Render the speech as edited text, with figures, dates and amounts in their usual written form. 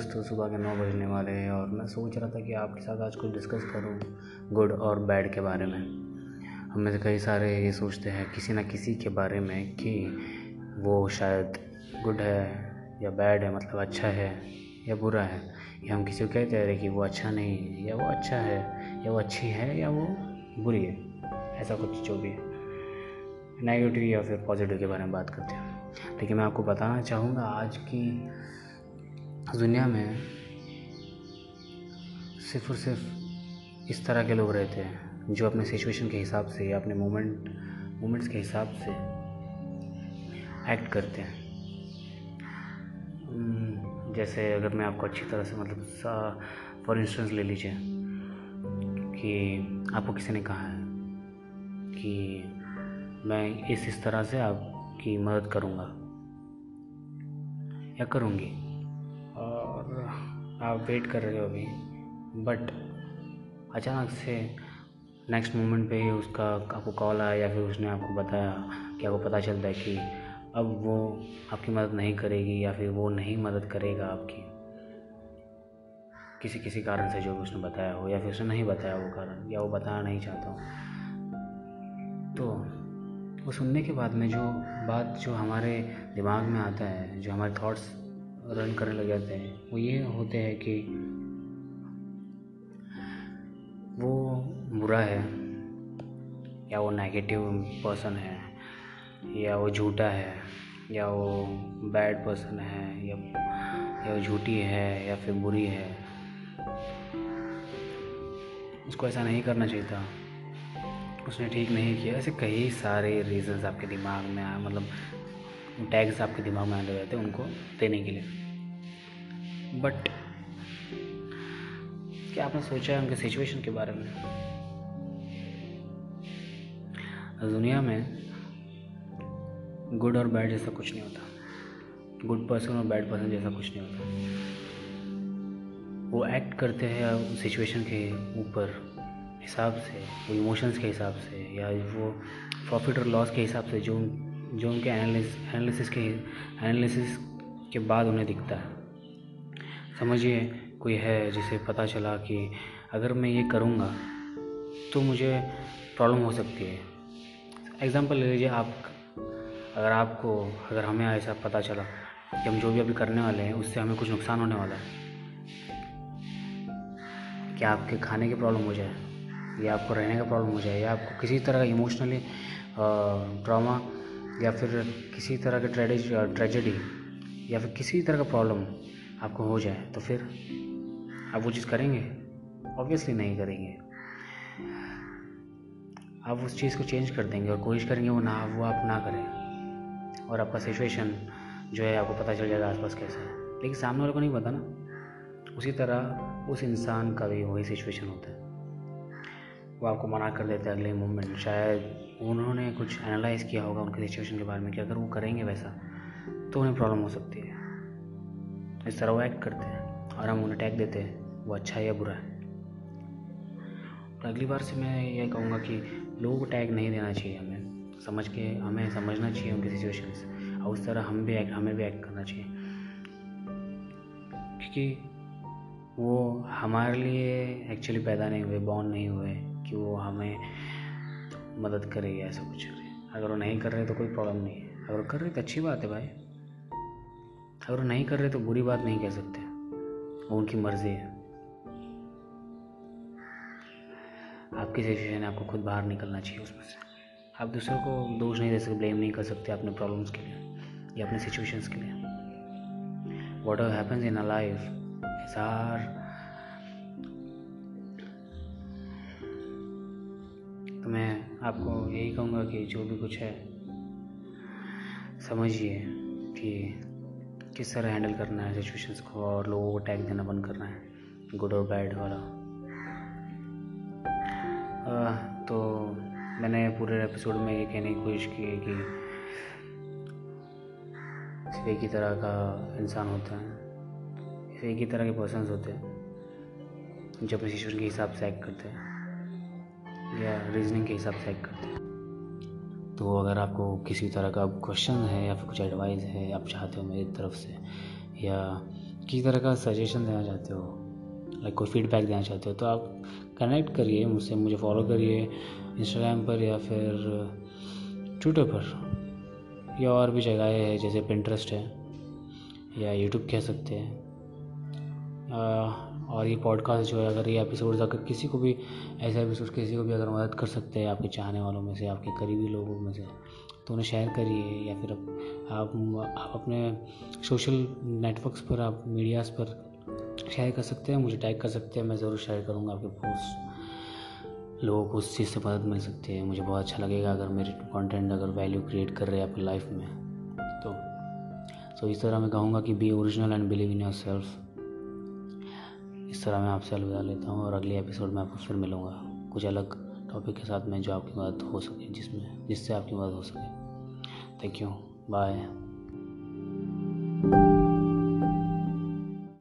दोस्तों, सुबह के 9 बजने वाले हैं और मैं सोच रहा था कि आपके साथ आज कुछ डिस्कस करूं गुड और बैड के बारे में। हम में से कई सारे ये सोचते हैं किसी ना किसी के बारे में कि वो शायद गुड है या बैड है, मतलब अच्छा है या बुरा है, या हम किसी को कहते हैं कि वो अच्छा नहीं है या वो अच्छा है या वो अच्छी है या वो बुरी है, ऐसा कुछ जो भी है नेगेटिव या फिर पॉजिटिव के बारे में बात करते हैं। लेकिन मैं आपको बताना चाहूँगा आज की दुनिया में सिर्फ और सिर्फ इस तरह के लोग रहते हैं जो अपने सिचुएशन के हिसाब से या अपने मोमेंट्स के हिसाब से एक्ट करते हैं। जैसे अगर मैं आपको अच्छी तरह से मतलब फॉर इंस्टेंस ले लीजिए कि आपको किसी ने कहा है कि मैं इस तरह से आपकी मदद करूँगा या करूँगी और आप वेट कर रहे हो अभी, बट अचानक से नेक्स्ट मोमेंट पे उसका आपको कॉल आया या फिर उसने आपको बताया कि आपको पता चलता है कि अब वो आपकी मदद नहीं करेगी या फिर वो नहीं मदद करेगा आपकी किसी कारण से जो भी उसने बताया हो या फिर उसने नहीं बताया वो कारण या वो बताना नहीं चाहता हो। तो वो सुनने के बाद में जो बात जो हमारे दिमाग में आता है, जो हमारे थॉट्स रन करने लग जाते हैं, वो ये होते हैं कि वो बुरा है या वो नेगेटिव पर्सन है या वो झूठा है या वो बैड पर्सन है या वो झूठी है या फिर बुरी है, उसको ऐसा नहीं करना चाहिए था, उसने ठीक नहीं किया। ऐसे कई सारे रीज़न्स आपके दिमाग में आए, मतलब टैग्स आपके दिमाग में आने जाते हैं उनको देने के लिए। बट क्या आपने सोचा है उनके सिचुएशन के बारे में? दुनिया में गुड और बैड जैसा कुछ नहीं होता, गुड पर्सन और बैड पर्सन जैसा कुछ नहीं होता। वो एक्ट करते हैं सिचुएशन के ऊपर हिसाब से, वो इमोशंस के हिसाब से या वो प्रॉफिट और लॉस के हिसाब से जो उनके एनालिसिस के बाद उन्हें दिखता है। समझिए कोई है जिसे पता चला कि अगर मैं ये करूँगा तो मुझे प्रॉब्लम हो सकती है। एग्ज़ाम्पल ले लीजिए आप, अगर हमें ऐसा पता चला कि हम जो भी अभी करने वाले हैं उससे हमें कुछ नुकसान होने वाला है, क्या आपके खाने की प्रॉब्लम हो जाए या आपको रहने का प्रॉब्लम हो जाए या आपको किसी तरह का इमोशनली ट्रॉमा या फिर किसी तरह का ट्रेजेडी या फिर किसी तरह का प्रॉब्लम आपको हो जाए, तो फिर आप वो चीज़ करेंगे? ऑब्वियसली नहीं करेंगे। आप उस चीज़ को चेंज कर देंगे और कोशिश करेंगे वो आप ना करें, और आपका सिचुएशन जो है आपको पता चल जाएगा आसपास कैसा है, लेकिन सामने वाले को नहीं पता ना। उसी तरह उस इंसान का भी वही सिचुएशन होता है, वो आपको मना कर देते हैं अगले मोमेंट। शायद उन्होंने कुछ एनालाइज़ किया होगा उनके सिचुएशन के बारे में कि अगर वो करेंगे वैसा तो उन्हें प्रॉब्लम हो सकती है, इस तरह वो एक्ट करते हैं और हम उन्हें टैग देते हैं वो अच्छा है या बुरा है। और अगली बार से मैं ये कहूँगा कि लोगों को टैग नहीं देना चाहिए, हमें समझना चाहिए उनके सिचुएशंस और उस तरह हमें भी एक्ट करना चाहिए, क्योंकि वो हमारे लिए एक्चुअली पैदा नहीं हुए, बॉर्न नहीं हुए कि वो हमें मदद करे या ऐसा कुछ करे। अगर वो नहीं कर रहे तो कोई प्रॉब्लम नहीं है, अगर वो कर रहे तो अच्छी बात है भाई, अगर वो नहीं कर रहे तो बुरी बात नहीं कह सकते, वो उनकी मर्ज़ी है। आपकी सिचुएशन है, आपको खुद बाहर निकलना चाहिए उसमें से। आप दूसरों को दोष नहीं दे सकते, ब्लेम नहीं कर सकते अपने प्रॉब्लम्स के लिए या अपने सिचुएशंस के लिए। Whatever happens in a life, तो मैं आपको यही कहूँगा कि जो भी कुछ है समझिए कि किस तरह हैंडल करना है सिचुएशंस को और लोगों को टैग देना बंद करना है, गुड और बैड वाला। तो मैंने पूरे एपिसोड में ये कहने की कोशिश की है कि सिर्फ एक ही तरह का इंसान होता है, एक ही तरह के पर्सन्स होते हैं जो अपने सिचुएशन के हिसाब से एक्ट करते हैं या रीजनिंग के हिसाब से एक्ट करते हैं। तो अगर आपको किसी तरह का क्वेश्चन है या फिर कुछ एडवाइस है आप चाहते हो मेरी तरफ से, या किसी तरह का सजेशन देना चाहते हो, लाइक कोई फीडबैक देना चाहते हो, तो आप कनेक्ट करिए मुझसे, मुझे फॉलो करिए इंस्टाग्राम पर या फिर ट्विटर पर या और भी जगहें हैं जैसे पिंटरेस्ट है या यूट्यूब कह सकते हैं। और ये पॉडकास्ट जो है, अगर ये एपिसोड अगर किसी को भी ऐसा एपिसोड किसी को भी अगर मदद कर सकते हैं आपके चाहने वालों में से, आपके करीबी लोगों में से, तो उन्हें शेयर करिए। या फिर आप अपने सोशल नेटवर्क्स पर, आप मीडियाज़ पर शेयर कर सकते हैं, मुझे टैग कर सकते हैं, मैं ज़रूर शेयर करूँगा आपके पोस्ट। लोगों को उस चीज़ से मदद मिल सकती है, मुझे बहुत अच्छा लगेगा अगर मेरे कंटेंट अगर वैल्यू क्रिएट कर रहे हैं आपकी लाइफ में। तो इस तरह मैं कहूँगा कि be original and believe in yourself. इस तरह मैं आपसे अलविदा लेता हूँ और अगले एपिसोड में आपको फिर मिलूंगा कुछ अलग टॉपिक के साथ में, जो आपकी मदद हो सके, जिससे आपकी मदद हो सके। Thank you, bye.